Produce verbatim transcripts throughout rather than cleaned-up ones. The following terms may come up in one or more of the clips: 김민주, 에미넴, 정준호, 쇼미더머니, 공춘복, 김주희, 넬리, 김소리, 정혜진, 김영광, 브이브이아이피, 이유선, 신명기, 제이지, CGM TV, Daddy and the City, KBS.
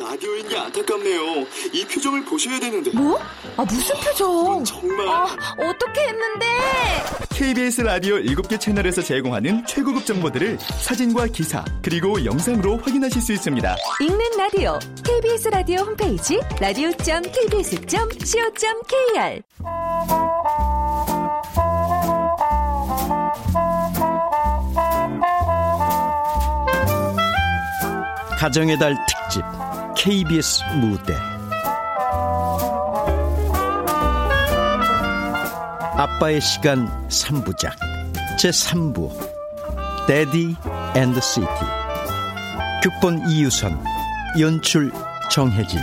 라디오인지 안타깝네요. 이 표정을 보셔야 되는데. 뭐? 아 무슨 표정? 아, 정말. 아, 어떻게 했는데? 케이비에스 라디오 일곱 개 채널에서 제공하는 최고급 정보들을 사진과 기사 그리고 영상으로 확인하실 수 있습니다. 읽는 라디오 케이비에스 라디오 홈페이지 라디오 점 케이비에스 점 씨오 점 케이알. 가정의 달 특집 케이비에스 무대. 아빠의 시간 삼 부작 제삼 부 Daddy and the City. 극본 이유선, 연출 정혜진.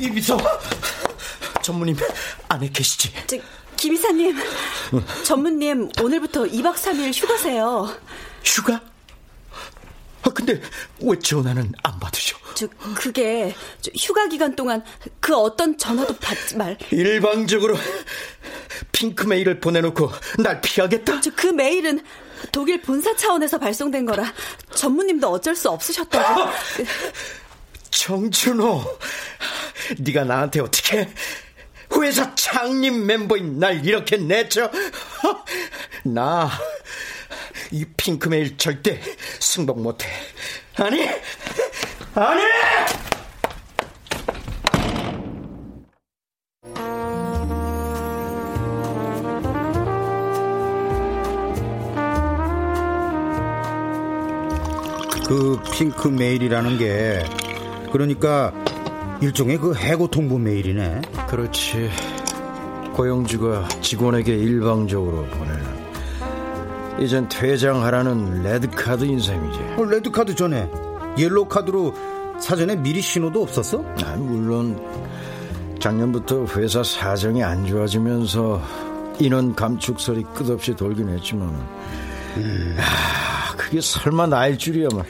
이 미소 전무님 안에 계시지? 저, 김 이사님. 응. 전무님 오늘부터 이박 삼일 휴가세요. 휴가? 아 근데 왜 전화는 안 받으셔? 저 그게 저, 휴가 기간 동안 그 어떤 전화도 받지 말. 일방적으로 핑크 메일을 보내놓고 날 피하겠다? 저 그 메일은 독일 본사 차원에서 발송된 거라 전무님도 어쩔 수 없으셨다고. 아! 정준호, 네가 나한테 어떻게 회사 창립 멤버인 날 이렇게 내쳐? 나 이 핑크메일 절대 승복 못해. 아니 아니. 그 핑크메일이라는 게 그러니까 일종의 그 해고 통보 메일이네. 그렇지. 고용주가 직원에게 일방적으로 보내는, 이젠 퇴장하라는 레드카드 인셈이지. 어, 레드카드 전에 옐로카드로 사전에 미리 신호도 없었어? 아, 물론 작년부터 회사 사정이 안 좋아지면서 인원 감축설이 끝없이 돌긴 했지만 음. 아, 그게 설마 나일 줄이야 말.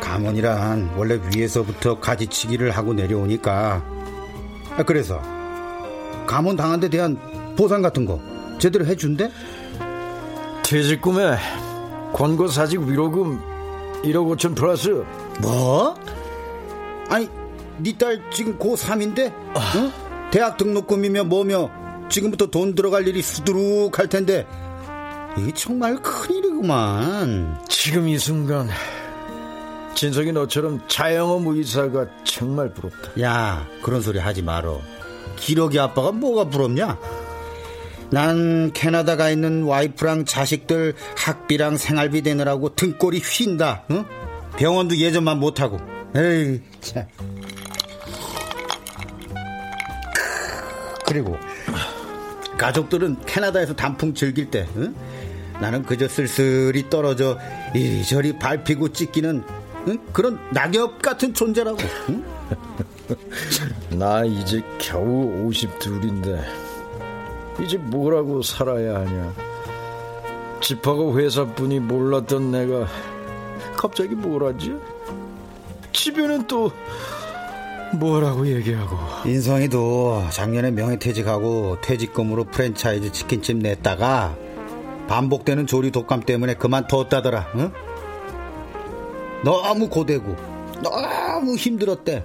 감원이란 원래 위에서부터 가지치기를 하고 내려오니까. 그래서 감원 당한 데 대한 보상 같은 거 제대로 해준대? 퇴직 꿈에 권고사직 위로금 일억 오천 플러스. 뭐? 아니 네 딸 지금 고삼인데 아. 응? 대학 등록금이며 뭐며 지금부터 돈 들어갈 일이 수두룩할 텐데 이게 정말 큰일이구만. 지금 이 순간 진석이 너처럼 자영업 의사가 정말 부럽다. 야, 그런 소리 하지 마라. 기러기 아빠가 뭐가 부럽냐? 난 캐나다가 있는 와이프랑 자식들 학비랑 생활비 대느라고 등골이 휜다. 응? 병원도 예전만 못하고. 에이, 참. 그리고 가족들은 캐나다에서 단풍 즐길 때, 응? 나는 그저 쓸쓸히 떨어져 이리저리 밟히고 찢기는 응? 그런 낙엽 같은 존재라고. 응? 나 이제 겨우 오십이인데 이제 뭐라고 살아야 하냐. 집하고 회사뿐이 몰랐던 내가 갑자기 뭘 하지? 집에는 또 뭐라고 얘기하고. 인성이도 작년에 명예퇴직하고 퇴직금으로 프랜차이즈 치킨집 냈다가 반복되는 조리 독감 때문에 그만뒀다더라. 응? 너무 고되고 너무 힘들었대.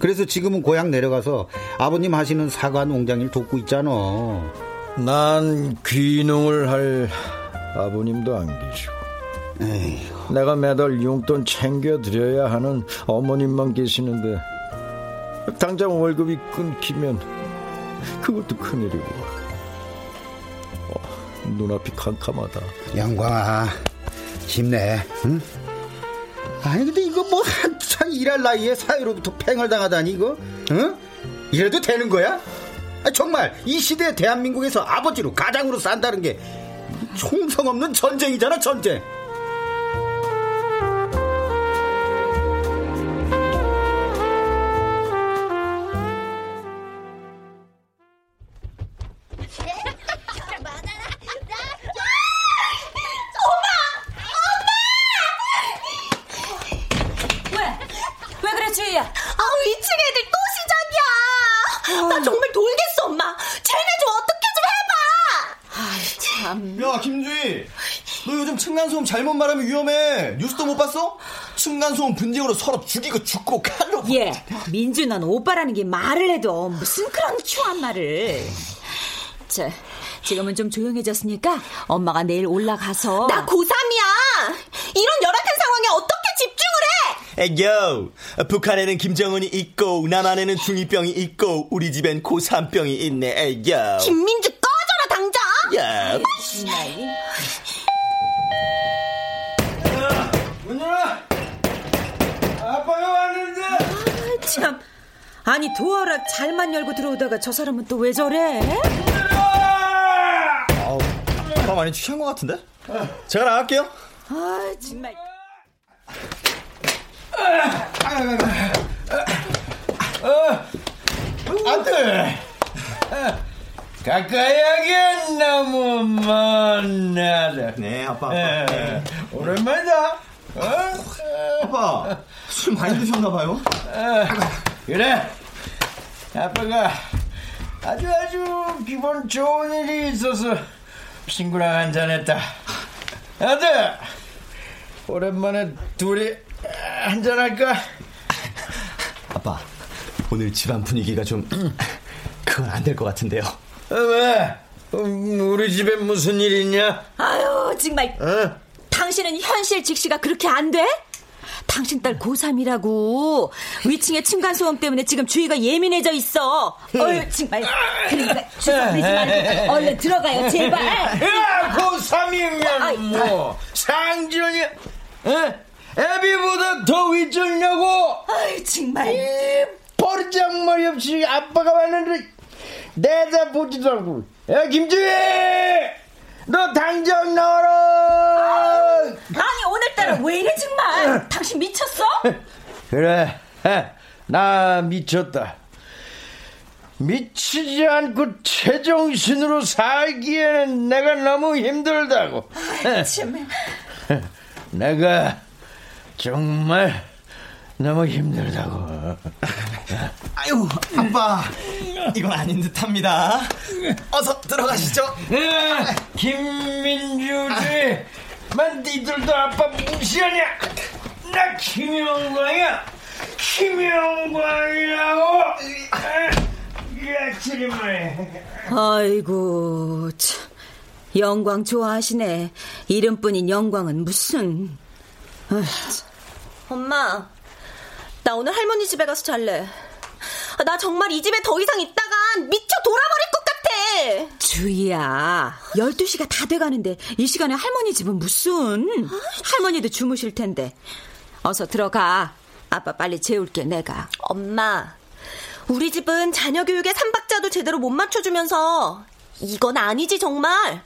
그래서 지금은 고향 내려가서 아버님 하시는 사과 농장일 돕고 있잖아. 난 귀농을 할 아버님도 안 계시고 에이구. 내가 매달 용돈 챙겨드려야 하는 어머님만 계시는데 당장 월급이 끊기면 그것도 큰일이고 어, 눈앞이 캄캄하다. 영광아 힘내. 응? 아니 근데 이거 뭐 한창 일할 나이에 사회로부터 팽을 당하다니 이거 응? 이래도 되는 거야? 아니, 정말 이 시대 대한민국에서 아버지로 가장으로 산다는 게 총성 없는 전쟁이잖아 전쟁. 주희야, 아우 이 층 애들 또 시작이야. 어... 나 정말 날 놀겠어, 엄마. 쟤네 좀 어떻게 좀 해봐. 아이, 참. 야, 김주희. 너 요즘 층간소음 잘못 말하면 위험해. 뉴스도 못 봤어? 층간소음 분쟁으로 서로 죽이고 죽고 칼로. 예, 민주 넌 오빠라는 게 말을 해도 무슨 그런 추한 말을. 자, 지금은 좀 조용해졌으니까 엄마가 내일 올라가서. 나 고삼이야. 이런 열악한 상황에 어떻게 집중을 해? 요, 북한에는 김정은이 있고 남한에는 중이병이 있고 우리 집엔 고삼병이 있네. 요. 김민주 꺼져라 당장. 야. 참, 아니 도어락 잘만 열고 들어오다가 저 사람은 또 왜 저래? 아우, 밥 많이 취한 것 같은데? 제가 나갈게요. 아, 정말. 아들, 가까이 하기엔 너무 만나라. 네, 아빠, 아빠. 네. 오랜만이다. 어? 아빠, 술 많이 드셨나봐요? 그래, 아빠가 아주 아주 기분 좋은 일이 있어서 친구랑 한잔했다. 아들, 오랜만에 둘이 한잔할까? 아빠, 오늘 집안 분위기가 좀 그건 안 될 것 같은데요. 아, 왜? 우리 집에 무슨 일이 있냐? 아유, 정말. 어? 당신은 현실 직시가 그렇게 안 돼? 당신 딸 고삼이라고. 위층의 층간소음 때문에 지금 주위가 예민해져 있어. 어휴, 정말. 그러니까 주저리지 말고 얼른 들어가요, 제발. 야, 고삼이면 뭐 상전이 애비보다 더 위쪽이냐고. 아이, 정말. 이 버릇장머리 없이 아빠가 왔는데 내다보지도 않고. 야, 김주희! 너 당장 나와라. 아유, 아니 오늘따라 왜 이래 정말. 당신 미쳤어? 그래, 나 미쳤다. 미치지 않고 제정신으로 살기에는 내가 너무 힘들다고. 아유, 참. 내가 정말 너무 힘들다고. 아유, 아빠, 이건 아닌 듯합니다. 어서 들어가시죠. 야, 김민주지, 만 니들도 아빠 무시하냐? 나 김영광이야, 김영광이라고. 아이고, 참, 영광 좋아하시네. 이름뿐인 영광은 무슨. 어휴. 엄마, 나 오늘 할머니 집에 가서 잘래. 나 정말 이 집에 더 이상 있다간 미쳐 돌아버릴 것 같아. 주희야, 열두 시가 다 돼가는데 이 시간에 할머니 집은 무슨. 할머니도 주무실 텐데. 어서 들어가. 아빠 빨리 재울게, 내가. 엄마, 우리 집은 자녀 교육에 삼박자도 제대로 못 맞춰주면서 이건 아니지 정말.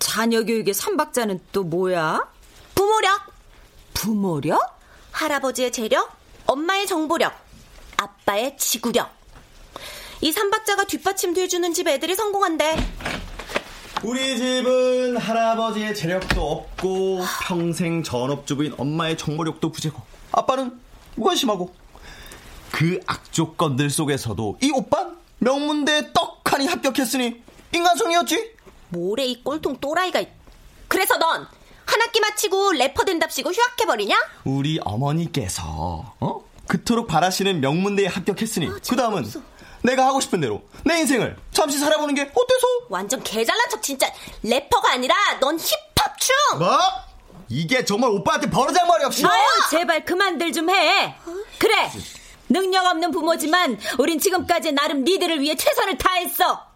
자녀 교육의 삼박자는 또 뭐야? 부모력. 부모력? 할아버지의 재력, 엄마의 정보력, 아빠의 지구력. 이 삼박자가 뒷받침도 해주는 집 애들이 성공한대. 우리 집은 할아버지의 재력도 없고 평생 전업주부인 엄마의 정보력도 부재고 아빠는 무관심하고. 그 악조건들 속에서도 이 오빤 명문대에 떡하니 합격했으니 인간성이었지. 뭐래 이 꼴통 또라이가. 그래서 넌 한 학기 마치고 래퍼 된답시고 휴학해버리냐? 우리 어머니께서 어? 그토록 바라시는 명문대에 합격했으니 아, 그 다음은 내가 하고 싶은 대로 내 인생을 잠시 살아보는 게 어때서? 완전 개잘난 척 진짜. 래퍼가 아니라 넌 힙합충. 뭐? 이게 정말 오빠한테 버르장머리 없이. 아유, 제발 그만들 좀 해. 그래, 능력 없는 부모지만 우린 지금까지 나름 니들을 위해 최선을 다했어.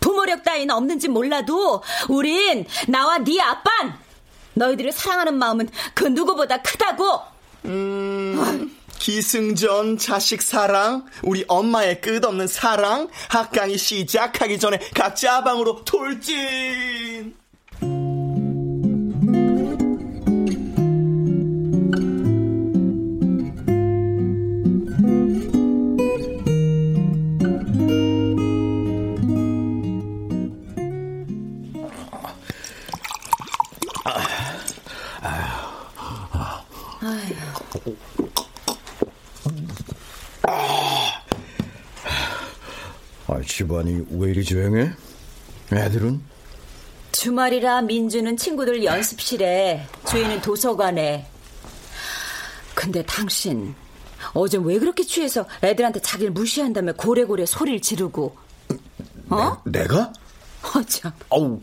부모력 따위는 없는지 몰라도 우린 나와 네 아빤 너희들을 사랑하는 마음은 그 누구보다 크다고. 음, 기승전, 자식 사랑, 우리 엄마의 끝없는 사랑. 학강이 시작하기 전에 각 자방으로 돌진. 아, 집안이 왜 이리 조용해? 애들은? 주말이라 민주는 친구들 연습실에, 주희는 도서관에. 근데 당신 어제 왜 그렇게 취해서 애들한테 자기를 무시한다며 고래고래 소리를 지르고. 어? 내, 내가? 어, 참. 아우,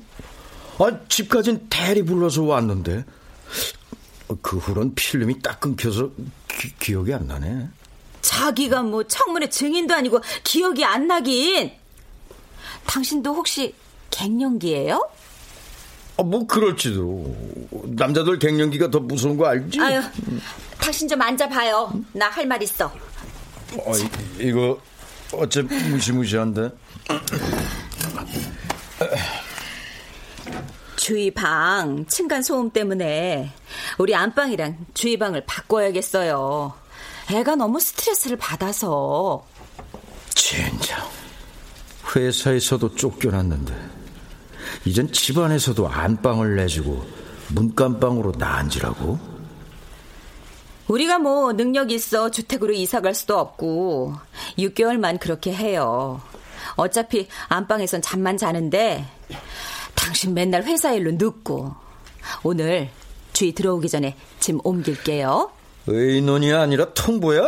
아, 집까진 대리 불러서 왔는데 그 후론 필름이 딱 끊겨서 기, 기억이 안 나네. 자기가 뭐 청문회 증인도 아니고 기억이 안 나긴. 당신도 혹시 갱년기예요? 아, 뭐 그럴지도. 남자들 갱년기가 더 무서운 거 알지? 아유, 당신 좀 앉아봐요. 나 할 말 있어. 어, 이거 어째 무시무시한데. 주희 방 층간 소음 때문에 우리 안방이랑 주희 방을 바꿔야겠어요. 애가 너무 스트레스를 받아서. 진짜 회사에서도 쫓겨났는데 이젠 집안에서도 안방을 내주고 문간방으로 나앉으라고? 우리가 뭐 능력이 있어 주택으로 이사갈 수도 없고 육 개월만 그렇게 해요. 어차피 안방에선 잠만 자는데 당신 맨날 회사 일로 늦고. 오늘 주희 들어오기 전에 짐 옮길게요. 의논이 아니라 통보야?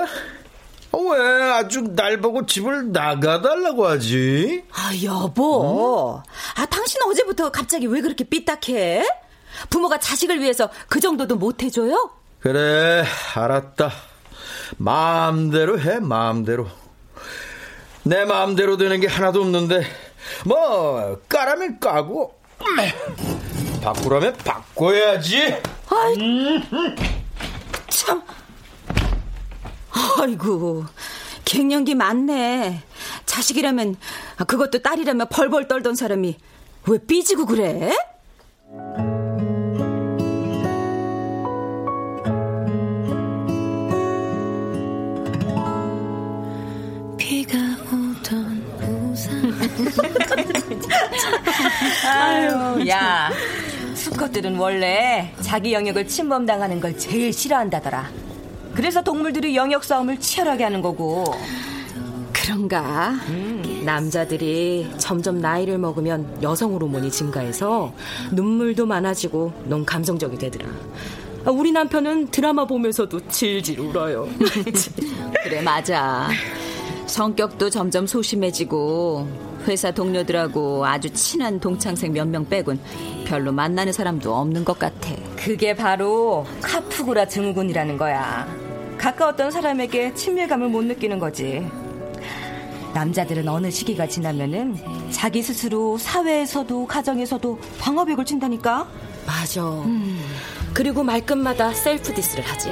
왜 아주 날 보고 집을 나가달라고 하지? 아, 여보. 음? 아, 당신 어제부터 갑자기 왜 그렇게 삐딱해? 부모가 자식을 위해서 그 정도도 못 해줘요? 그래, 알았다. 마음대로 해, 마음대로. 내 마음대로 되는 게 하나도 없는데 뭐 까라면 까고 바꾸라면 바꿔야지. 아이, 참. 아이고, 갱년기 맞네. 자식이라면, 그것도 딸이라면 벌벌 떨던 사람이 왜 삐지고 그래? 비가 오던 우산. 아유, 야, 수컷들은 원래 자기 영역을 침범당하는 걸 제일 싫어한다더라. 그래서 동물들이 영역 싸움을 치열하게 하는 거고. 그런가? 음. 남자들이 점점 나이를 먹으면 여성 호르몬이 증가해서 눈물도 많아지고 너무 감성적이 되더라. 우리 남편은 드라마 보면서도 질질 울어요. 그래, 맞아. 성격도 점점 소심해지고 회사 동료들하고 아주 친한 동창생 몇 명 빼곤 별로 만나는 사람도 없는 것 같아. 그게 바로 카프구라 증후군이라는 거야. 가까웠던 사람에게 친밀감을 못 느끼는 거지. 남자들은 어느 시기가 지나면은 자기 스스로 사회에서도 가정에서도 방어벽을 친다니까. 맞아. 음. 그리고 말끝마다 셀프 디스를 하지.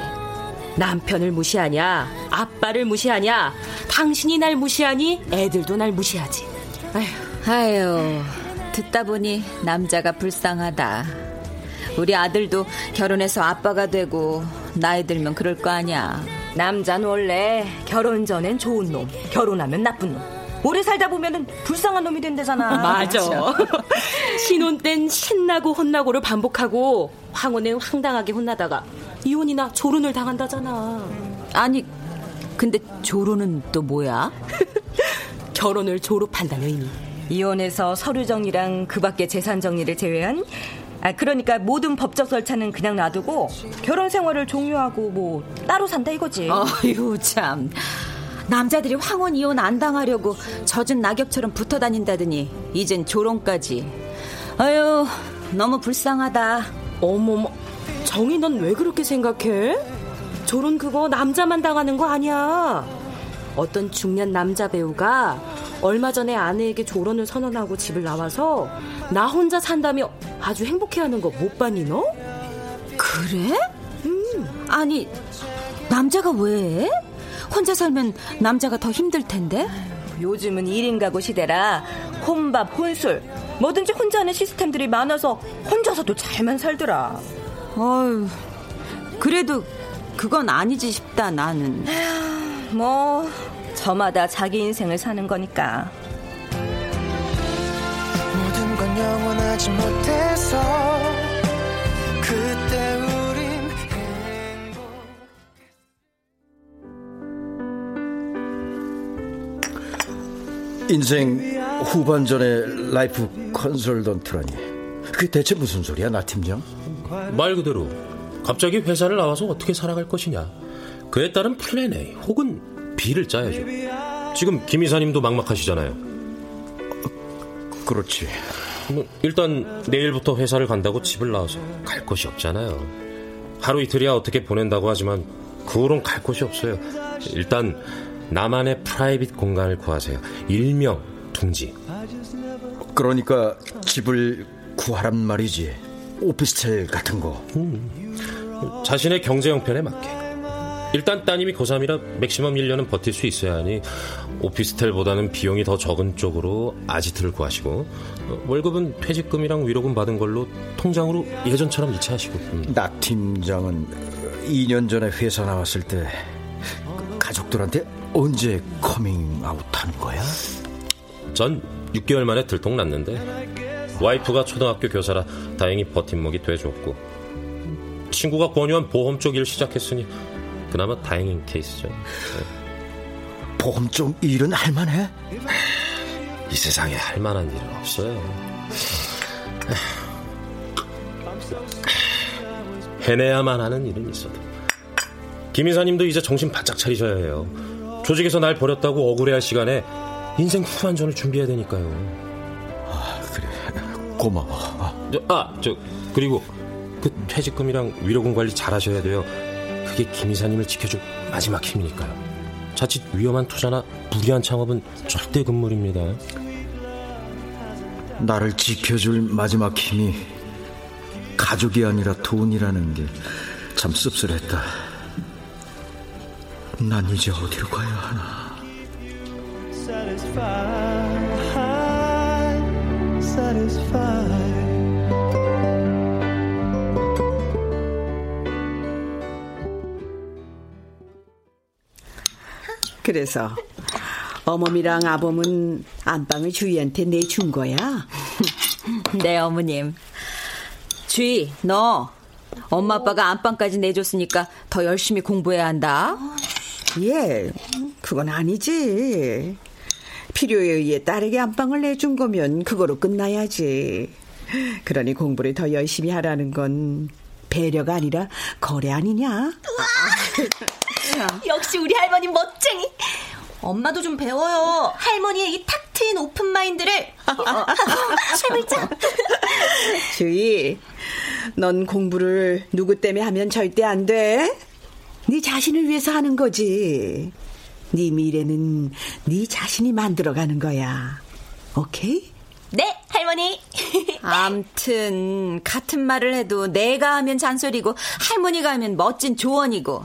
남편을 무시하냐, 아빠를 무시하냐, 당신이 날 무시하니 애들도 날 무시하지. 아휴, 아휴, 듣다 보니 남자가 불쌍하다. 우리 아들도 결혼해서 아빠가 되고 나이 들면 그럴 거 아니야. 남자는 원래 결혼 전엔 좋은 놈, 결혼하면 나쁜 놈. 오래 살다 보면 불쌍한 놈이 된대잖아. 맞아. 신혼 땐 신나고 혼나고를 반복하고 황혼엔 황당하게 혼나다가 이혼이나 조론을 당한다잖아. 아니, 근데 조론은 또 뭐야? 결혼을 조롭한다는 의미. 이혼해서 서류 정리랑 그 밖의 재산 정리를 제외한, 아, 그러니까 모든 법적 절차는 그냥 놔두고 결혼 생활을 종료하고 뭐 따로 산다 이거지. 아유, 참. 남자들이 황혼 이혼 안 당하려고 젖은 낙엽처럼 붙어 다닌다더니 이젠 조롱까지. 아유, 너무 불쌍하다. 어머머, 정희, 넌 왜 그렇게 생각해? 조론 그거 남자만 당하는 거 아니야. 어떤 중년 남자 배우가 얼마 전에 아내에게 조론을 선언하고 집을 나와서 나 혼자 산다며 아주 행복해하는 거 못 봤니 너? 그래? 음. 아니, 남자가 왜? 혼자 살면 남자가 더 힘들 텐데? 요즘은 일 인 가구 시대라 혼밥, 혼술 뭐든지 혼자 하는 시스템들이 많아서 혼자서도 잘만 살더라. 어휴, 그래도 그건 아니지 싶다, 나는. 에휴, 뭐... 저마다 자기 인생을 사는 거니까. 모든 건 영원하지 못해서 그때 우린 행복. 인생 후반전에 라이프 컨설턴트라니, 그게 대체 무슨 소리야, 나 팀장? 말 그대로 갑자기 회사를 나와서 어떻게 살아갈 것이냐, 그에 따른 플랜 A 혹은 B를 짜야죠. 지금 김 이사님도 막막하시잖아요. 그렇지. 뭐 일단 내일부터 회사를 간다고 집을 나와서 갈 곳이 없잖아요. 하루 이틀이야 어떻게 보낸다고 하지만 그 후론 갈 곳이 없어요. 일단 나만의 프라이빗 공간을 구하세요. 일명 둥지. 그러니까 집을 구하란 말이지. 오피스텔 같은 거. 음. 자신의 경제 형편에 맞게. 일단 따님이 고삼이라 맥시멈 일 년은 버틸 수 있어야 하니 오피스텔보다는 비용이 더 적은 쪽으로 아지트를 구하시고, 월급은 퇴직금이랑 위로금 받은 걸로 통장으로 예전처럼 이체하시고. 음. 나 팀장은 이 년 전에 회사 나왔을 때 가족들한테 언제 커밍아웃한 거야? 전 육 개월 만에 들통 났는데 와이프가 초등학교 교사라 다행히 버팀목이 돼줬고, 친구가 권유한 보험 쪽 일 시작했으니 그나마 다행인 케이스죠. 네. 보험 쪽 일은 할만해? 이 세상에 할만한 일은 없어요. 해내야만 하는 일은 있어도. 김 이사님도 이제 정신 바짝 차리셔야 해요. 조직에서 날 버렸다고 억울해할 시간에 인생 후반전을 준비해야 되니까요. 아, 그래. 고마워. 아, 저, 아, 저 그리고 그 퇴직금이랑 위로금 관리 잘하셔야 돼요. 그게 김 이사님을 지켜줄 마지막 힘이니까요. 자칫 위험한 투자나 무리한 창업은 절대 금물입니다. 나를 지켜줄 마지막 힘이 가족이 아니라 돈이라는 게 참 씁쓸했다. 난 이제 어디로 가야 하나. Satisfied, satisfied. 그래서 어머니랑 아범은 안방을 주희한테 내준 거야? 네, 어머님. 주희, 너 엄마 아빠가 안방까지 내줬으니까 더 열심히 공부해야 한다. 예, 그건 아니지. 필요에 의해 딸에게 안방을 내준 거면 그거로 끝나야지. 그러니 공부를 더 열심히 하라는 건 배려가 아니라 거래 아니냐? 역시 우리 할머니 멋쟁이. 엄마도 좀 배워요. 할머니의 이 탁 트인 오픈 마인드를. 해물자. 주희, 넌 공부를 누구 때문에 하면 절대 안 돼. 네 자신을 위해서 하는 거지. 네 미래는 네 자신이 만들어가는 거야. 오케이? 네, 할머니. 암튼 같은 말을 해도 내가 하면 잔소리고 할머니가 하면 멋진 조언이고.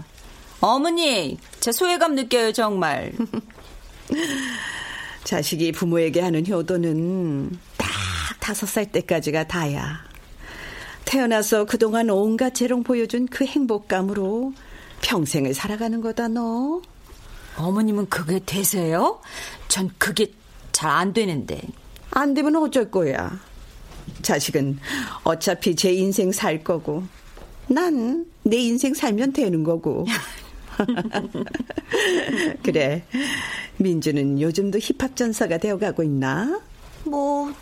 어머니, 제 소외감 느껴요, 정말. 자식이 부모에게 하는 효도는 딱 다섯 살 때까지가 다야. 태어나서 그동안 온갖 재롱 보여준 그 행복감으로 평생을 살아가는 거다, 너. 어머님은 그게 되세요? 전 그게 잘 안 되는데. 안 되면 어쩔 거야. 자식은 어차피 제 인생 살 거고, 난 내 인생 살면 되는 거고. 그래, 민주는 요즘도 힙합 전사가 되어가고 있나? 뭐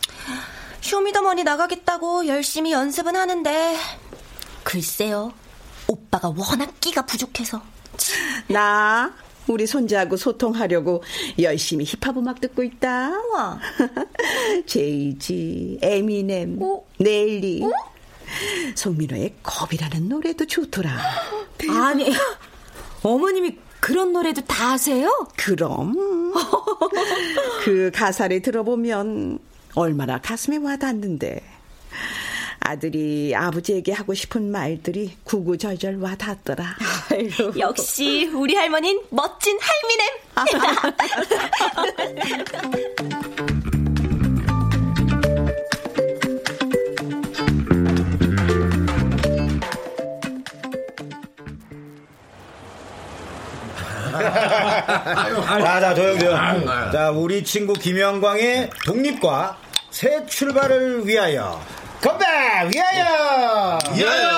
쇼미더머니 나가겠다고 열심히 연습은 하는데, 글쎄요, 오빠가 워낙 끼가 부족해서. 나 우리 손자하고 소통하려고 열심히 힙합 음악 듣고 있다. 제이지, 에미넴, 오? 넬리, 오? 송민호의 겁이라는 노래도 좋더라. 아니, 어머님이 그런 노래도 다 아세요? 그럼. 그 가사를 들어보면 얼마나 가슴에 와닿는데. 아들이 아버지에게 하고 싶은 말들이 구구절절 와닿더라. 역시 우리 할머니는 멋진 할미넴. 자자 조용 조용. 자, 우리 친구 김영광의 독립과 새 출발을 위하여 건배! 위하여! 위하여!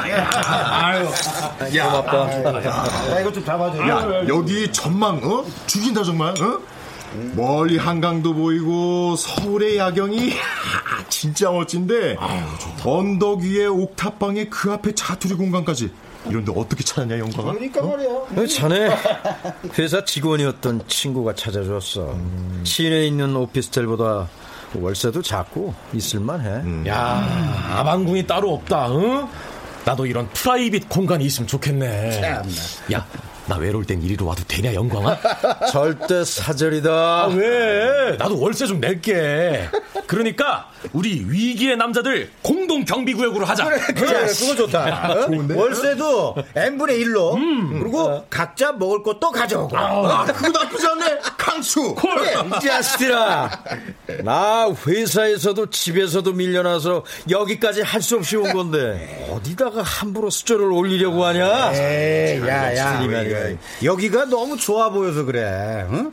아유, 야, 아빠. 야, 이거 좀 잡아줘. 야, 여기 전망, 어? 죽인다 정말, 어? 멀리 한강도 보이고 서울의 야경이 진짜 멋진데 언덕 위에 옥탑방에 그 앞에 자투리 공간까지 이런데 어떻게 찾았냐 영광아? 그러니까 말이야. 어? 자네 회사 직원이었던 친구가 찾아줬어. 음. 시내에 있는 오피스텔보다 월세도 작고 있을만해. 음. 야 음. 아방궁이 따로 없다. 응? 나도 이런 프라이빗 공간이 있으면 좋겠네. 참나. 야, 나 외로울 땐 이리로 와도 되냐 영광아? 절대 사절이다. 아, 왜? 나도 월세 좀 낼게. 그러니까 우리 위기의 남자들 공동 경비구역으로 하자. 그래, 그래, 그거 좋다. 좋은데? 월세도 n분의 일로. 음. 그리고 어. 각자 먹을 것도 가져오고. 아, 아 그거 나쁘지 않네. 강추. 그래, 이 자식들아. 나 회사에서도 집에서도 밀려나서 여기까지 할 수 없이 온 건데 어디다가 함부로 수저를 올리려고 하냐? 에이, 야, 야. 여기가 너무 좋아 보여서 그래. 응?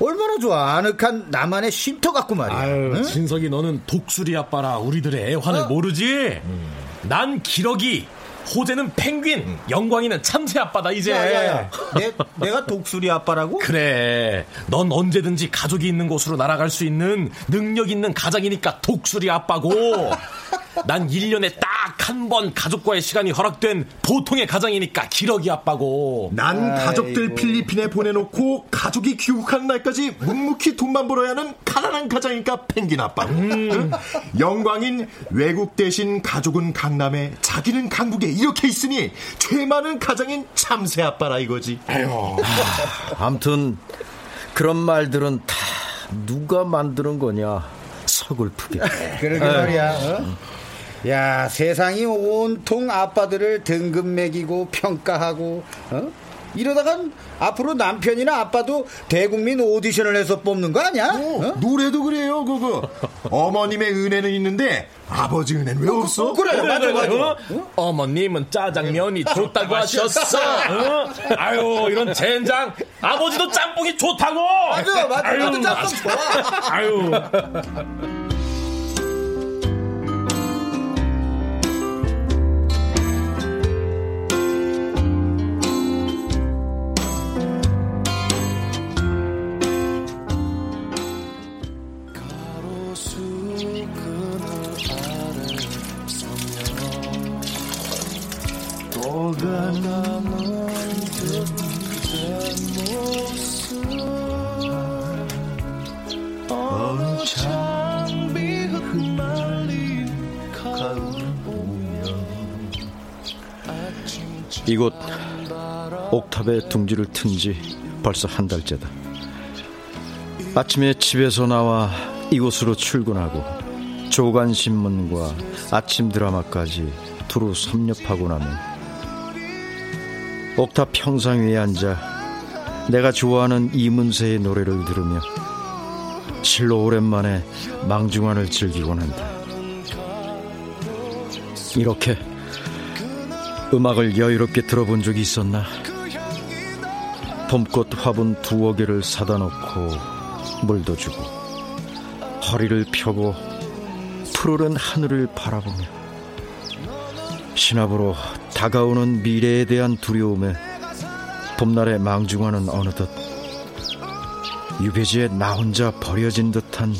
얼마나 좋아. 아늑한 나만의 쉼터 같고 말이야. 아유, 응? 진석이 너는 독수리 아빠라 우리들의 애환을 어? 모르지. 음. 난 기러기, 호재는 펭귄, 음. 영광이는 참새 아빠다 이제. 야, 야, 야. 내, 내가 독수리 아빠라고? 그래. 넌 언제든지 가족이 있는 곳으로 날아갈 수 있는 능력 있는 가장이니까 독수리 아빠고. 난 일 년에 딱 한 번 가족과의 시간이 허락된 보통의 가장이니까 기러기 아빠고. 난 가족들 아이고. 필리핀에 보내놓고 가족이 귀국한 날까지 묵묵히 돈만 벌어야 하는 가난한 가장이니까 펭귄 아빠. 음. 영광인 외국 대신 가족은 강남에 자기는 강북에 이렇게 있으니 죄 많은 가장인 참새 아빠라 이거지. 에휴. 아, 아무튼 그런 말들은 다 누가 만드는 거냐. 서글프게. 그러게 말이야. 어? 야, 세상이 온통 아빠들을 등급 매기고 평가하고, 어? 이러다간 앞으로 남편이나 아빠도 대국민 오디션을 해서 뽑는 거 아니야? 오, 어? 노래도 그래요, 그거. 어머님의 은혜는 있는데 아버지 은혜는 왜 없어? 어, 그래, 맞아, 맞아. 어? 어머님은 짜장면이 좋다고 하셨어. 어? 아유, 이런 젠장. 아버지도 짬뽕이 좋다고. 맞아, 맞아. 아유, 나도 짬뽕 좋아. 아유. 이곳 옥탑에 둥지를 튼 지 벌써 한 달째다. 아침에 집에서 나와 이곳으로 출근하고 조간신문과 아침 드라마까지 두루 섭렵하고 나면 옥탑 평상 위에 앉아 내가 좋아하는 이문세의 노래를 들으며 실로 오랜만에 망중환을 즐기곤 한다. 이렇게 음악을 여유롭게 들어본 적이 있었나? 봄꽃 화분 두어 개를 사다 놓고 물도 주고 허리를 펴고 푸르른 하늘을 바라보며 신압으로 다가오는 미래에 대한 두려움에 봄날의 망중환은 어느덧 유배지에 나 혼자 버려진 듯한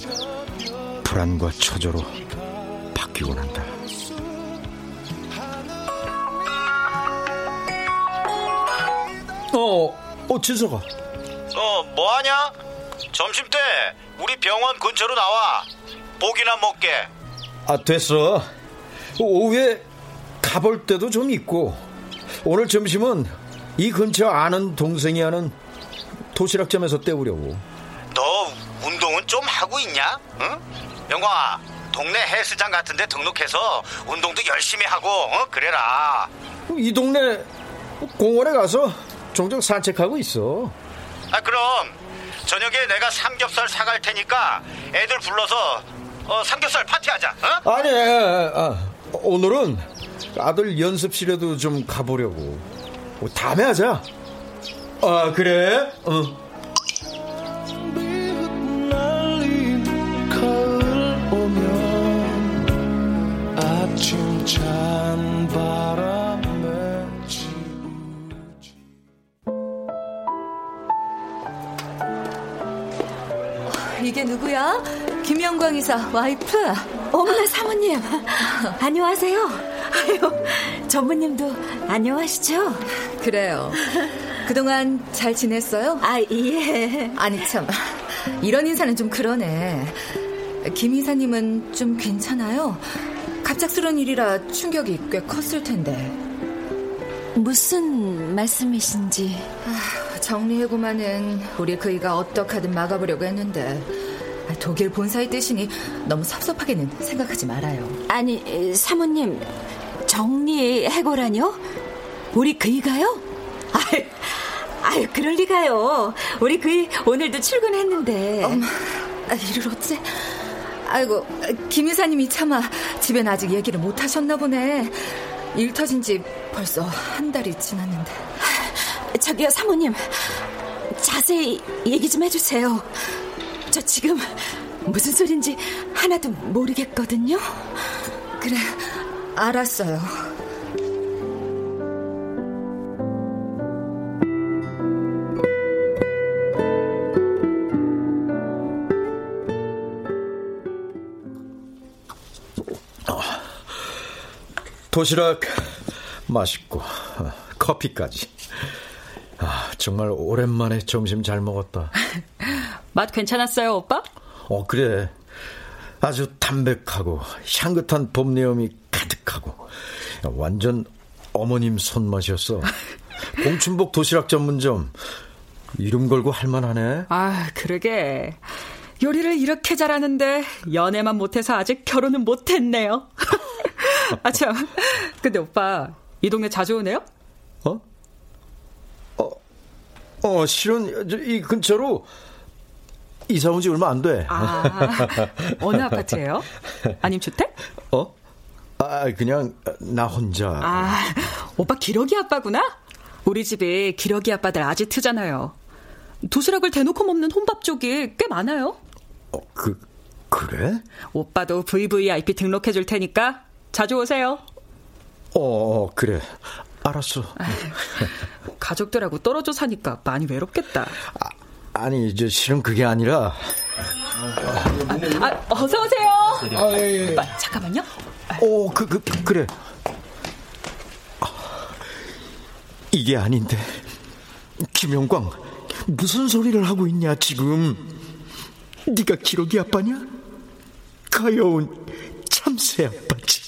불안과 초조로 바뀌곤 한다. 어, 어, 진석아. 어, 뭐 하냐? 점심때 우리 병원 근처로 나와. 고기나 먹게. 아, 됐어. 오후에 가볼 때도 좀 있고. 오늘 점심은 이 근처 아는 동생이 하는 도시락점에서 때우려고. 너 운동은 좀 하고 있냐? 응? 영광아, 동네 헬스장 같은 데 등록해서 운동도 열심히 하고, 어? 그래라. 이 동네 공원에 가서 종종 산책하고 있어. 아, 그럼 저녁에 내가 삼겹살 사갈 테니까 애들 불러서 어, 삼겹살 파티하자. 어? 아니, 아, 아, 오늘은 아들 연습실에도 좀 가보려고. 어, 다음에 하자. 아, 그래? 어. 아침 찬 바람. 김영광 이사 와이프. 어머나 사모님 안녕하세요. 아유 전무님도 안녕하시죠? 그래요. 그동안 잘 지냈어요? 아 예. 아니 참 이런 인사는 좀 그러네. 김 이사님은 좀 괜찮아요? 갑작스러운 일이라 충격이 꽤 컸을 텐데. 무슨 말씀이신지. 아, 정리해고만은 우리 그이가 어떡하든 막아보려고 했는데 독일 본사의 뜻이니 너무 섭섭하게는 생각하지 말아요. 아니 사모님 정리해고라뇨? 우리 그이가요? 아유, 아유 그럴 리가요. 우리 그이 오늘도 출근했는데. 어머, 이를 어째. 아이고 김 이사님이 차마 집엔 아직 얘기를 못 하셨나 보네. 일 터진 지 벌써 한 달이 지났는데. 저기요 사모님 자세히 얘기 좀 해주세요. 저 지금 무슨 소린지 하나도 모르겠거든요. 그래 알았어요. 도시락 맛있고 커피까지. 아, 정말 오랜만에 점심 잘 먹었다. 맛 괜찮았어요 오빠? 어 그래 아주 담백하고 향긋한 봄내음이 가득하고 완전 어머님 손맛이었어. 공춘복 도시락 전문점 이름 걸고 할만하네. 아 그러게 요리를 이렇게 잘하는데 연애만 못해서 아직 결혼은 못했네요. 아 참 근데 오빠 이 동네 자주 오네요? 어? 어, 어 실은 이 근처로 이사 온 지 얼마 안 돼. 아, 어느 아파트예요? 아님 주택? 어? 아, 그냥 나 혼자. 아, 오빠 기러기 아빠구나? 우리 집이 기러기 아빠들 아지트잖아요. 도시락을 대놓고 먹는 혼밥족이 꽤 많아요. 어, 그, 그래? 오빠도 브이브이아이피 등록해줄 테니까 자주 오세요. 어, 그래. 알았어. 아유, 가족들하고 떨어져 사니까 많이 외롭겠다. 아. 아니 이제 실은 그게 아니라. 아, 아, 어서 오세요. 아, 예, 예. 오빠, 잠깐만요. 오, 그, 그, 그래. 아, 이게 아닌데 김영광 무슨 소리를 하고 있냐 지금? 네가 기러기 아빠냐? 가여운 참새 아빠지.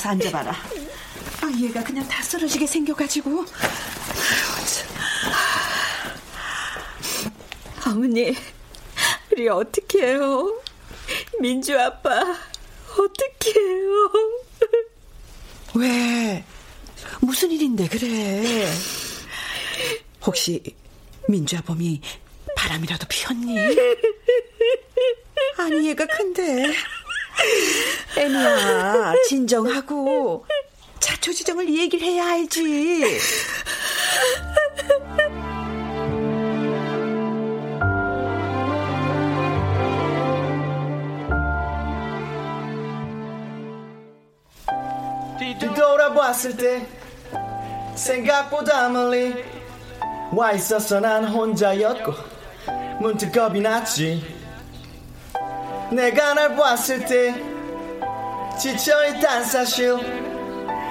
앉아봐라. 아, 얘가 그냥 다 쓰러지게 생겨가지고. 어머니, 우리 어떻게 해요? 민주 아빠, 어떻게 해요? 왜? 무슨 일인데 그래? 혹시 민주 아범이 바람이라도 피웠니? 아니, 얘가 큰데... 애미야 진정하고 자초지정을 얘기를 해야 알지. 뒤돌아봤을 때 생각보다 멀리 와 있어서 난 혼자였고 문득 겁이 났지. 내가 날 봤을 때 지쳐있단 사실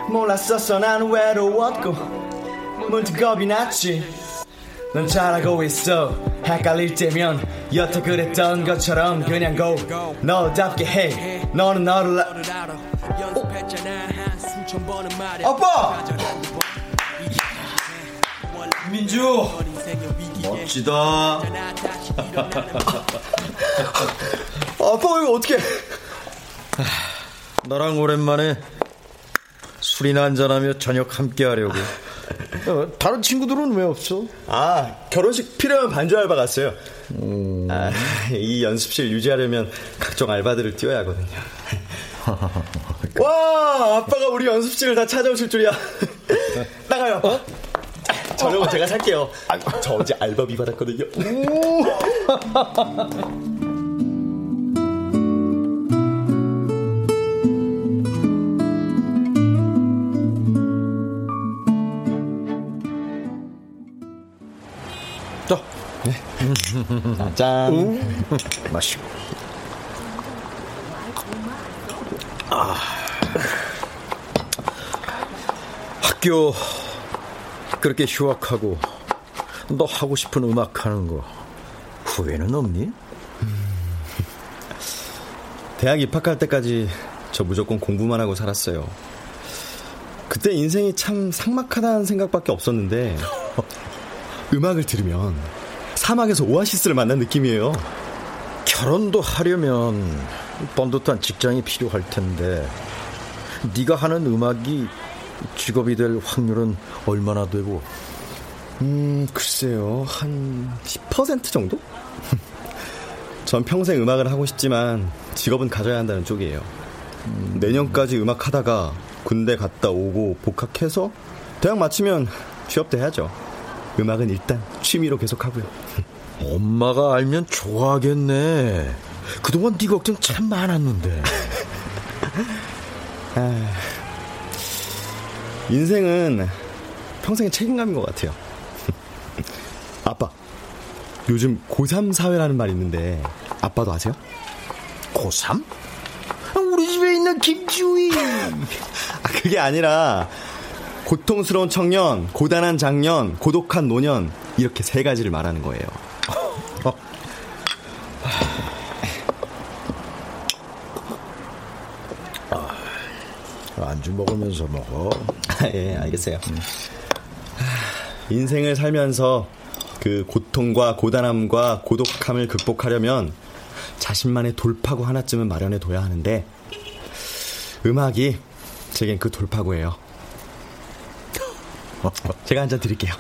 몰랐었어. 난 외로웠고 문득 겁이 났지. 넌 잘하고 있어. 헷갈릴 때면 여태 그랬던 것처럼 그냥 go. 너답게 해. 너는 너를 아... 어? 아빠! 민주! 멋지다. 아빠 이거 어떻게? 나랑 오랜만에 술이나 한잔하며 저녁 함께하려고. 어, 다른 친구들은 왜 없어? 아, 결혼식 필요한 반주 알바 갔어요. 음... 아, 이 연습실 유지하려면 각종 알바들을 띄워야 하거든요. 와, 아빠가 우리 연습실을 다 찾아오실 줄이야. 나가요. 어? 저녁은 제가 살게요. 아, 저 어제 알바비 받았거든요. 자, 네. 짠. 음. 마시고. 아. 학교. 그렇게 휴학하고 너 하고 싶은 음악 하는 거 후회는 없니? 음, 대학 입학할 때까지 저 무조건 공부만 하고 살았어요. 그때 인생이 참 삭막하다는 생각밖에 없었는데 음악을 들으면 사막에서 오아시스를 만난 느낌이에요. 결혼도 하려면 번듯한 직장이 필요할 텐데 네가 하는 음악이 직업이 될 확률은 얼마나 되고? 음, 글쎄요. 한 십 퍼센트 정도? 전 평생 음악을 하고 싶지만 직업은 가져야 한다는 쪽이에요. 음, 내년까지 음악 하다가 군대 갔다 오고 복학해서 대학 마치면 취업도 해야죠. 음악은 일단 취미로 계속하고요. 엄마가 알면 좋아하겠네. 그동안 네 걱정 참 많았는데. 아... 인생은 평생의 책임감인 것 같아요. 아빠, 요즘 고삼 사회라는 말이 있는데 아빠도 아세요? 고삼? 우리 집에 있는 김주희. 아, 그게 아니라 고통스러운 청년, 고단한 장년, 고독한 노년, 이렇게 세 가지를 말하는 거예요. 어. 안주 먹으면서 먹어. 예, 알겠어요. 인생을 살면서 그 고통과 고단함과 고독함을 극복하려면 자신만의 돌파구 하나쯤은 마련해둬야 하는데 음악이 제겐 그 돌파구예요. 제가 한 잔 드릴게요.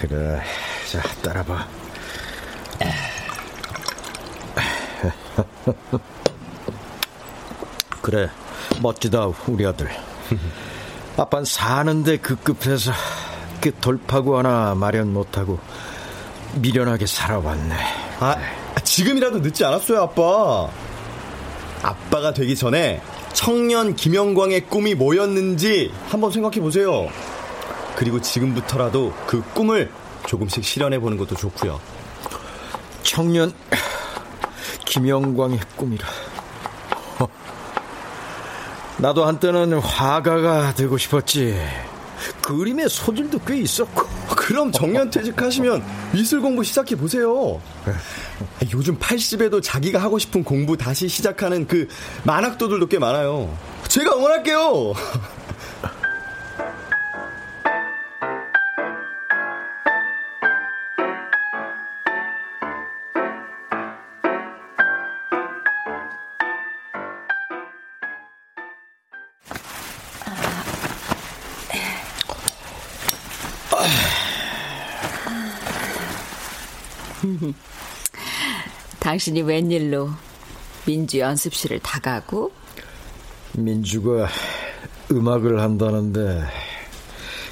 그래, 자, 따라봐. 그래, 멋지다 우리 아들. 아빠는 사는데 급급해서 그 돌파구 하나 마련 못하고 미련하게 살아왔네. 아, 지금이라도 늦지 않았어요, 아빠. 아빠가 되기 전에 청년 김영광의 꿈이 뭐였는지 한번 생각해보세요. 그리고 지금부터라도 그 꿈을 조금씩 실현해보는 것도 좋고요. 청년 김영광의 꿈이라. 나도 한때는 화가가 되고 싶었지. 그림의 소질도 꽤 있었고. 그럼 정년퇴직하시면 미술 공부 시작해보세요. 요즘 팔십에도 자기가 하고 싶은 공부 다시 시작하는 그 만학도들도 꽤 많아요. 제가 응원할게요. 당신이 웬일로 민주 연습실을 다 가고? 민주가 음악을 한다는데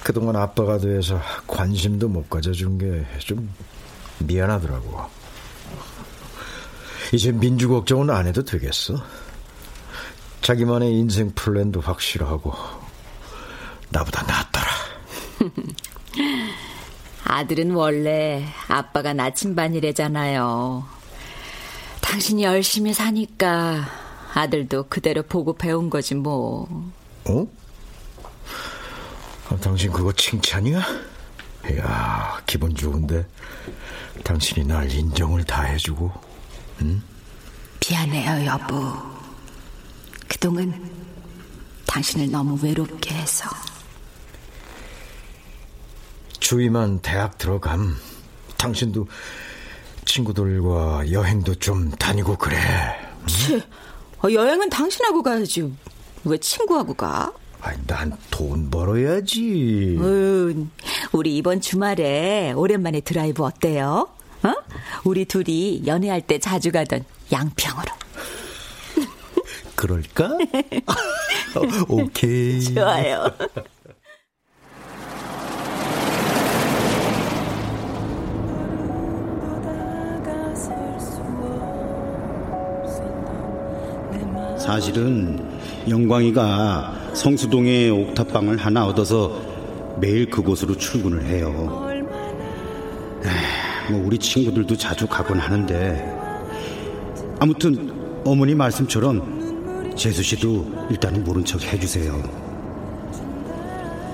그동안 아빠가 돼서 관심도 못 가져준 게 좀 미안하더라고. 이제 민주 걱정은 안 해도 되겠어. 자기만의 인생 플랜도 확실하고 나보다 낫더라. 아들은 원래 아빠가 나침반이래잖아요. 당신이 열심히 사니까 아들도 그대로 보고 배운 거지 뭐. 어? 아, 당신 그거 칭찬이야? 이야, 기분 좋은데. 당신이 날 인정을 다 해주고. 응? 미안해요, 여보. 그동안 당신을 너무 외롭게 해서. 주희만 대학 들어감. 당신도 친구들과 여행도 좀 다니고 그래. 응? 치, 여행은 당신하고 가야지 왜 친구하고 가? 난 돈 벌어야지. 음, 우리 이번 주말에 오랜만에 드라이브 어때요? 어? 우리 둘이 연애할 때 자주 가던 양평으로. 그럴까? 오케이. 좋아요. 사실은 영광이가 성수동에 옥탑방을 하나 얻어서 매일 그곳으로 출근을 해요. 에이, 뭐 우리 친구들도 자주 가곤 하는데, 아무튼 어머니 말씀처럼 재수 씨도 일단은 모른 척 해주세요.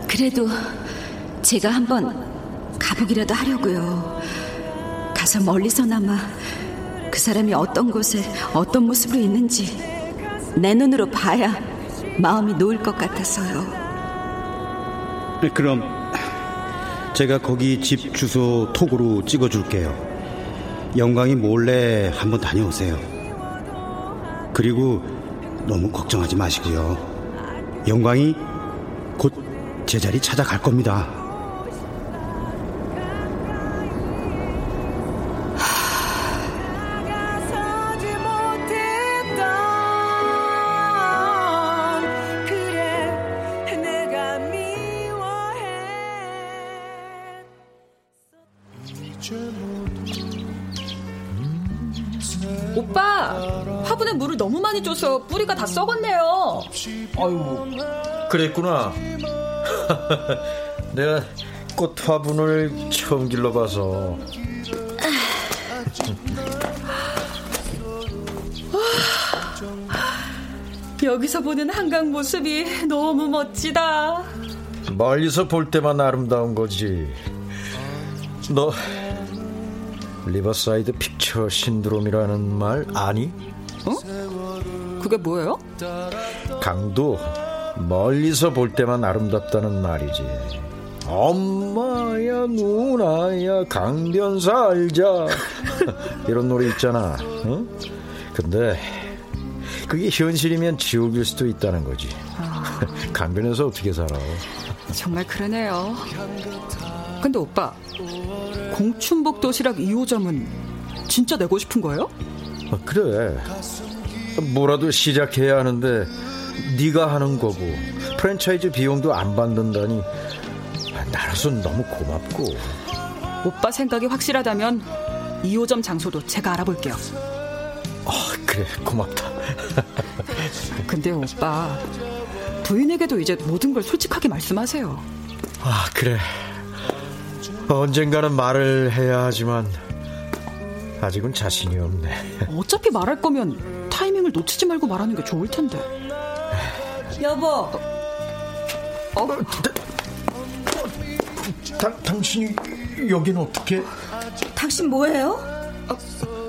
그래도 제가 한번 가보기라도 하려고요. 가서 멀리서나마 그 사람이 어떤 곳에 어떤 모습으로 있는지 내 눈으로 봐야 마음이 놓일 것 같아서요. 네, 그럼 제가 거기 집 주소 톡으로 찍어줄게요. 영광이 몰래 한번 다녀오세요. 그리고 너무 걱정하지 마시고요. 영광이 곧 제자리 찾아갈 겁니다. 너무 많이 줘서 뿌리가 다 썩었네요. 아유, 그랬구나. 내가 꽃 화분을 처음 길러봐서. 여기서 보는 한강 모습이 너무 멋지다. 멀리서 볼 때만 아름다운 거지. 너 리버사이드 픽처 신드롬이라는 말 아니? 어? 그게 뭐예요? 강도 멀리서 볼 때만 아름답다는 말이지. 엄마야 누나야 강변사 알자 이런 노래 있잖아. 응? 근데 그게 현실이면 지옥일 수도 있다는 거지. 아... 강변에서 어떻게 살아. 정말 그러네요. 근데 오빠, 공춘복 도시락 이 호점은 진짜 내고 싶은 거예요? 아, 그래, 뭐라도 시작해야 하는데 네가 하는 거고 프랜차이즈 비용도 안 받는다니 나로선 너무 고맙고. 오빠 생각이 확실하다면 이 호점 장소도 제가 알아볼게요. 아, 그래, 고맙다. 근데 오빠, 부인에게도 이제 모든 걸 솔직하게 말씀하세요. 아, 그래, 언젠가는 말을 해야 하지만 아직은 자신이 없네. 어차피 말할 거면 타이밍을 놓치지 말고 말하는 게 좋을 텐데. 여보. 어, 어? 어, 다, 다, 당신이 여기는 어떻게? 당신 뭐예요? 어,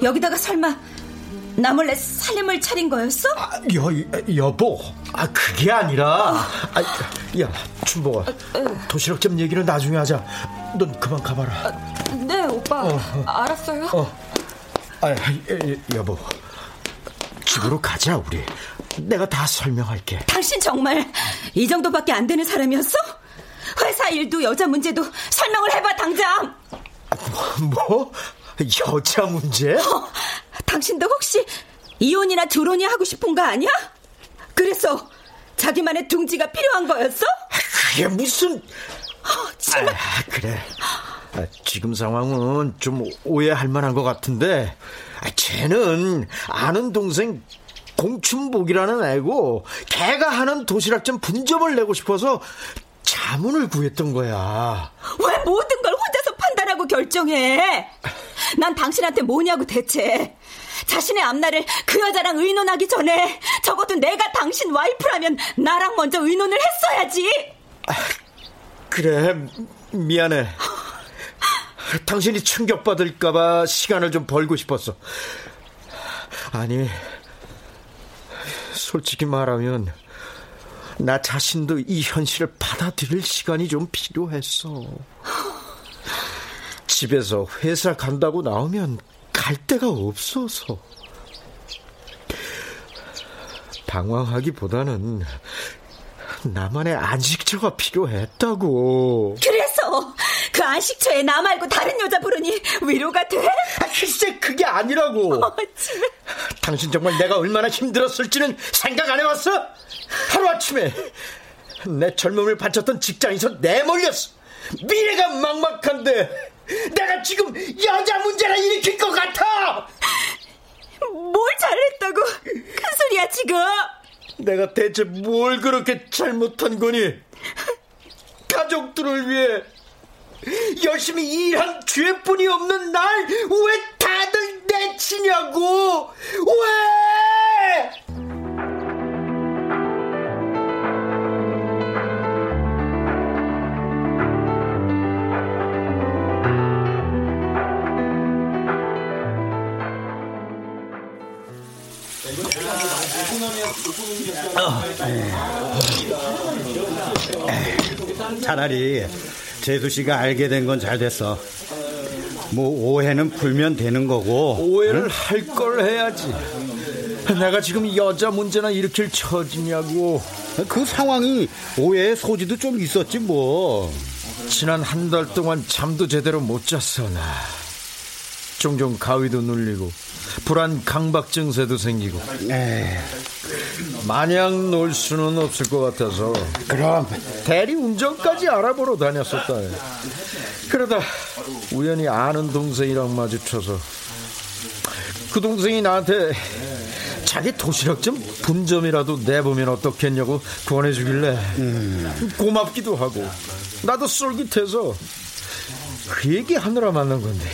여기다가 설마 나 몰래 살림을 차린 거였어? 아, 여, 여보. 아, 그게 아니라. 어. 아, 야, 춘복아. 어, 도시락 점 얘기는 나중에 하자. 넌 그만 가봐라. 아, 네, 오빠. 어, 어. 알았어요. 어. 아, 여보, 집으로 가자. 우리 내가 다 설명할게. 당신 정말 이 정도밖에 안 되는 사람이었어? 회사 일도 여자 문제도 설명을 해봐, 당장. 뭐? 여자 문제? 어, 당신도 혹시 이혼이나 드론이 하고 싶은 거 아니야? 그래서 자기만의 둥지가 필요한 거였어? 그게 무슨... 어, 정말... 아, 그래, 지금 상황은 좀 오해할 만한 것 같은데, 쟤는 아는 동생 공춘복이라는 애고 걔가 하는 도시락점 분점을 내고 싶어서 자문을 구했던 거야. 왜 모든 걸 혼자서 판단하고 결정해? 난 당신한테 뭐냐고 대체. 자신의 앞날을 그 여자랑 의논하기 전에 적어도 내가 당신 와이프라면 나랑 먼저 의논을 했어야지. 아, 그래, 미안해. 당신이 충격받을까봐 시간을 좀 벌고 싶었어. 아니, 솔직히 말하면 나 자신도 이 현실을 받아들일 시간이 좀 필요했어. 집에서 회사 간다고 나오면 갈 데가 없어서. 방황하기보다는 나만의 안식처가 필요했다고. 그래서 그 안식처에 나 말고 다른 여자 부르니 위로가 돼? 아, 글쎄 그게 아니라고. 어, 당신 정말 내가 얼마나 힘들었을지는 생각 안 해봤어? 하루아침에 내 젊음을 바쳤던 직장에서 내몰렸어. 미래가 막막한데 내가 지금 여자 문제를 일으킬 것 같아. 뭘 잘했다고 큰 소리야 지금? 내가 대체 뭘 그렇게 잘못한 거니? 가족들을 위해 열심히 일한 죄뿐이 없는 날 왜 다들 내치냐고. 왜? 차라리 재수씨가 알게 된 건 잘 됐어. 뭐 오해는 풀면 되는 거고. 오해를 응? 할 걸 해야지. 내가 지금 여자 문제나 일으킬 처지냐고. 그 상황이 오해의 소지도 좀 있었지 뭐. 지난 한 달 동안 잠도 제대로 못 잤어 나. 종종 가위도 눌리고 불안 강박 증세도 생기고. 에이, 마냥 놀 수는 없을 것 같아서 그럼 대리운전까지 알아보러 다녔었다. 그러다 우연히 아는 동생이랑 마주쳐서 그 동생이 나한테 자기 도시락 좀 분점이라도 내보면 어떻겠냐고 권해주길래 음. 고맙기도 하고 나도 쏠깃해서 그 얘기하느라 만난 건데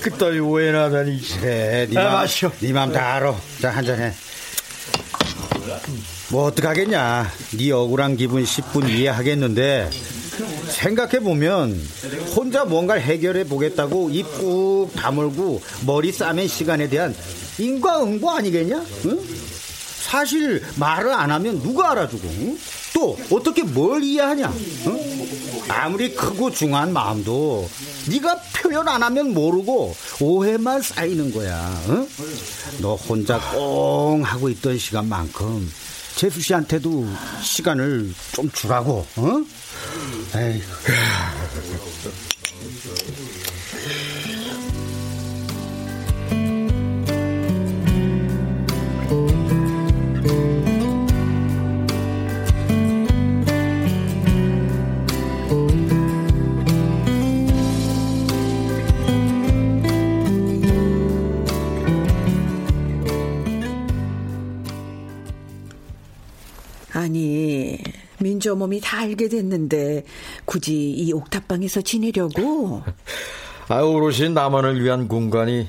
그따위 오해나 하다니. 그래 네 맘 네 맘 다 알아. 자 한잔해. 뭐 어떡하겠냐. 네 억울한 기분 십 분 이해하겠는데 생각해보면 혼자 뭔가를 해결해보겠다고 입 꾹 다물고 머리 싸맨 시간에 대한 인과응보 아니겠냐. 응? 사실 말을 안 하면 누가 알아주고 응? 또 어떻게 뭘 이해하냐. 응? 아무리 크고 중한 마음도 네가 표현 안 하면 모르고 오해만 쌓이는 거야. 응? 너 혼자 꽁 하고 있던 시간만큼 재수 씨한테도 시간을 좀 주라고. 응? 에이. 아니 민주 어머니 다 알게 됐는데 굳이 이 옥탑방에서 지내려고? 아, 오롯이 나만을 위한 공간이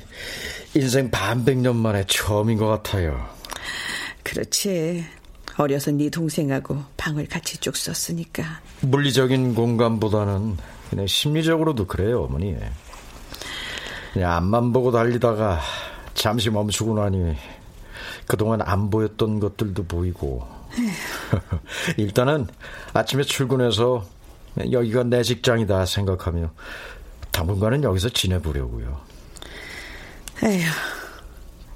인생 반백년 만에 처음인 것 같아요. 그렇지. 어려서 네 동생하고 방을 같이 쭉 썼으니까. 물리적인 공간보다는 그냥 심리적으로도 그래요 어머니. 그냥 앞만 보고 달리다가 잠시 멈추고 나니 그동안 안 보였던 것들도 보이고. 일단은 아침에 출근해서 여기가 내 직장이다 생각하며 당분간은 여기서 지내보려고요. 에휴,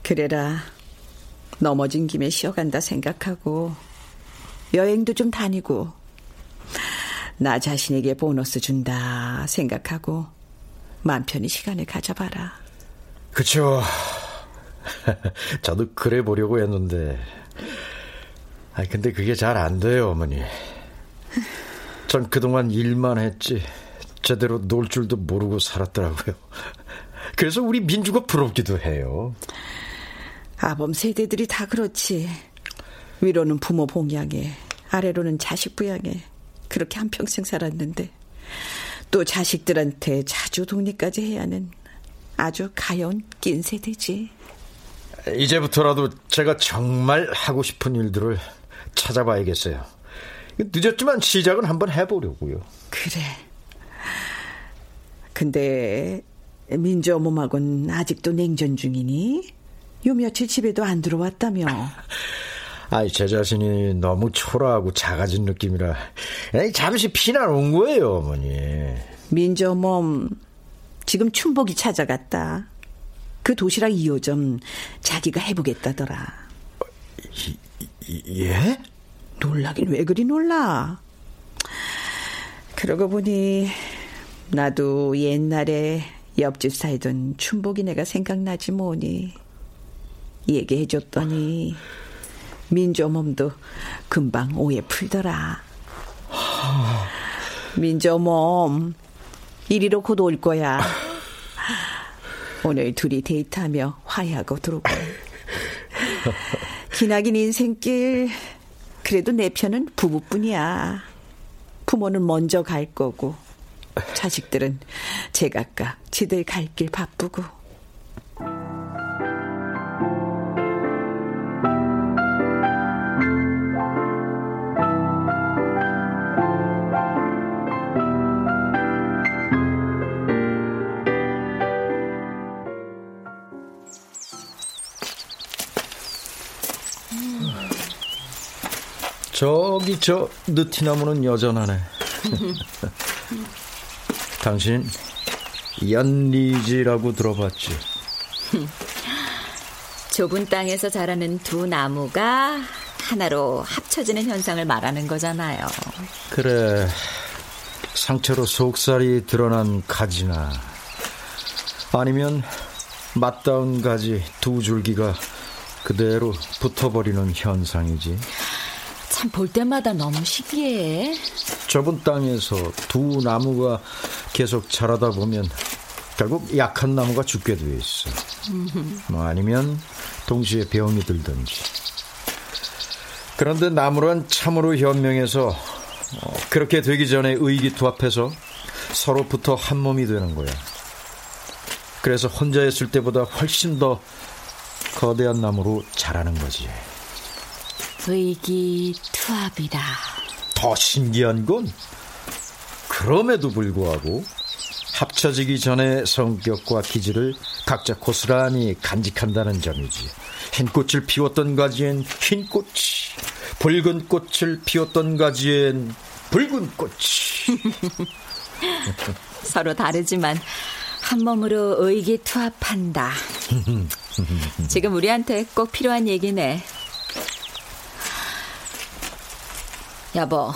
그래라. 넘어진 김에 쉬어간다 생각하고 여행도 좀 다니고 나 자신에게 보너스 준다 생각하고 마음 편히 시간을 가져봐라. 그쵸. 저도 그래 보려고 했는데 아 근데 그게 잘 안 돼요 어머니. 전 그동안 일만 했지 제대로 놀 줄도 모르고 살았더라고요. 그래서 우리 민주가 부럽기도 해요. 아범 세대들이 다 그렇지. 위로는 부모 봉양에 아래로는 자식 부양에 그렇게 한평생 살았는데 또 자식들한테 자주 독립까지 해야 하는 아주 가연 낀 세대지. 이제부터라도 제가 정말 하고 싶은 일들을 찾아봐야겠어요. 늦었지만 시작은 한번 해보려고요. 그래. 근데 민주 어머마고는 아직도 냉전 중이니? 요 며칠 집에도 안 들어왔다며. 아이 제 자신이 너무 초라하고 작아진 느낌이라 에이, 잠시 피난 온 거예요 어머니. 민주 어머 지금 춘복이 찾아갔다. 그 도시락 이 호점 자기가 해보겠다더라. 예? 놀라긴 왜 그리 놀라. 그러고 보니 나도 옛날에 옆집 살던 춘복이네가 생각나지 뭐니. 얘기해줬더니 민주 어멈도 금방 오해 풀더라. 민주 어멈 이리로 곧 올 거야. 오늘 둘이 데이트하며 화해하고 들어오고. 기나긴 인생길 그래도 내 편은 부부뿐이야. 부모는 먼저 갈 거고 자식들은 제각각 지들 갈 길 바쁘고. 저기 저 느티나무는 여전하네. 당신 연리지라고 들어봤지? 좁은 땅에서 자라는 두 나무가 하나로 합쳐지는 현상을 말하는 거잖아요. 그래, 상처로 속살이 드러난 가지나 아니면 맞닿은 가지 두 줄기가 그대로 붙어버리는 현상이지. 참 볼 때마다 너무 신기해. 좁은 땅에서 두 나무가 계속 자라다 보면 결국 약한 나무가 죽게 돼 있어. 뭐 아니면 동시에 병이 들든지. 그런데 나무란 참으로 현명해서 그렇게 되기 전에 의기투합해서 서로부터 한 몸이 되는 거야. 그래서 혼자 있을 때보다 훨씬 더 거대한 나무로 자라는 거지. 의기투합이다. 더 신기한 건 그럼에도 불구하고 합쳐지기 전에 성격과 기질을 각자 고스란히 간직한다는 점이지. 흰 꽃을 피웠던 가지엔 흰 꽃이, 붉은 꽃을 피웠던 가지엔 붉은 꽃이. 서로 다르지만 한 몸으로 의기투합한다. 지금 우리한테 꼭 필요한 얘기네. 여보,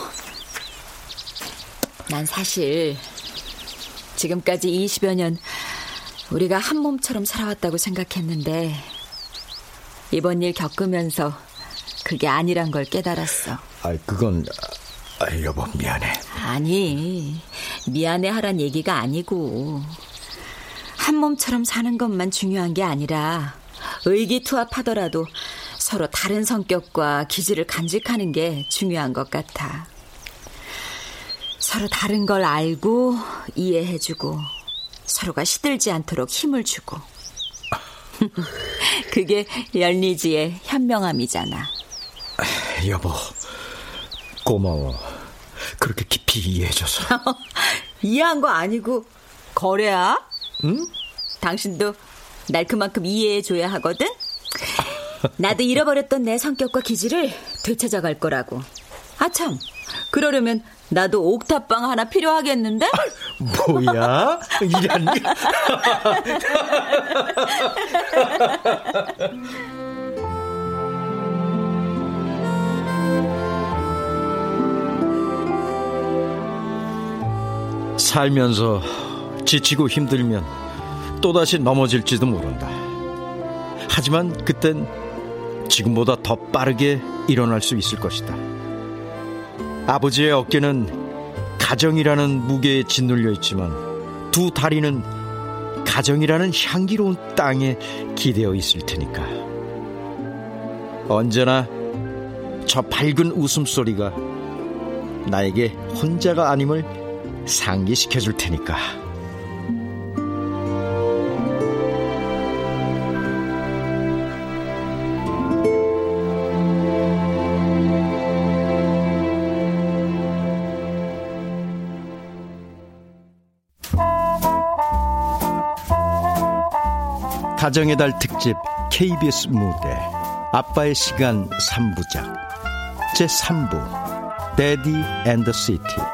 난 사실 지금까지 이십여 년 우리가 한 몸처럼 살아왔다고 생각했는데 이번 일 겪으면서 그게 아니란 걸 깨달았어. 아이, 그건 아, 여보 미안해. 아니, 미안해 하란 얘기가 아니고 한 몸처럼 사는 것만 중요한 게 아니라 의기투합하더라도 서로 다른 성격과 기질을 간직하는 게 중요한 것 같아. 서로 다른 걸 알고 이해해주고 서로가 시들지 않도록 힘을 주고. 그게 연리지의 현명함이잖아. 여보, 고마워. 그렇게 깊이 이해해줘서. 이해한 거 아니고 거래야? 응? 당신도 날 그만큼 이해해줘야 하거든? 나도 잃어버렸던 내 성격과 기질을 되찾아갈 거라고. 아참, 그러려면 나도 옥탑방 하나 필요하겠는데? 아, 뭐야? 이런. 살면서 지치고 힘들면 또다시 넘어질지도 모른다. 하지만 그땐 지금보다 더 빠르게 일어날 수 있을 것이다. 아버지의 어깨는 가정이라는 무게에 짓눌려 있지만 두 다리는 가정이라는 향기로운 땅에 기대어 있을 테니까. 언제나 저 밝은 웃음소리가 나에게 혼자가 아님을 상기시켜 줄 테니까. 가정의 달 특집 케이비에스 무대 아빠의 시간 삼 부작 제삼 부 Daddy and the City,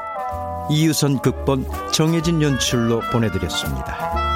이유선 극본 정혜진 연출로 보내드렸습니다.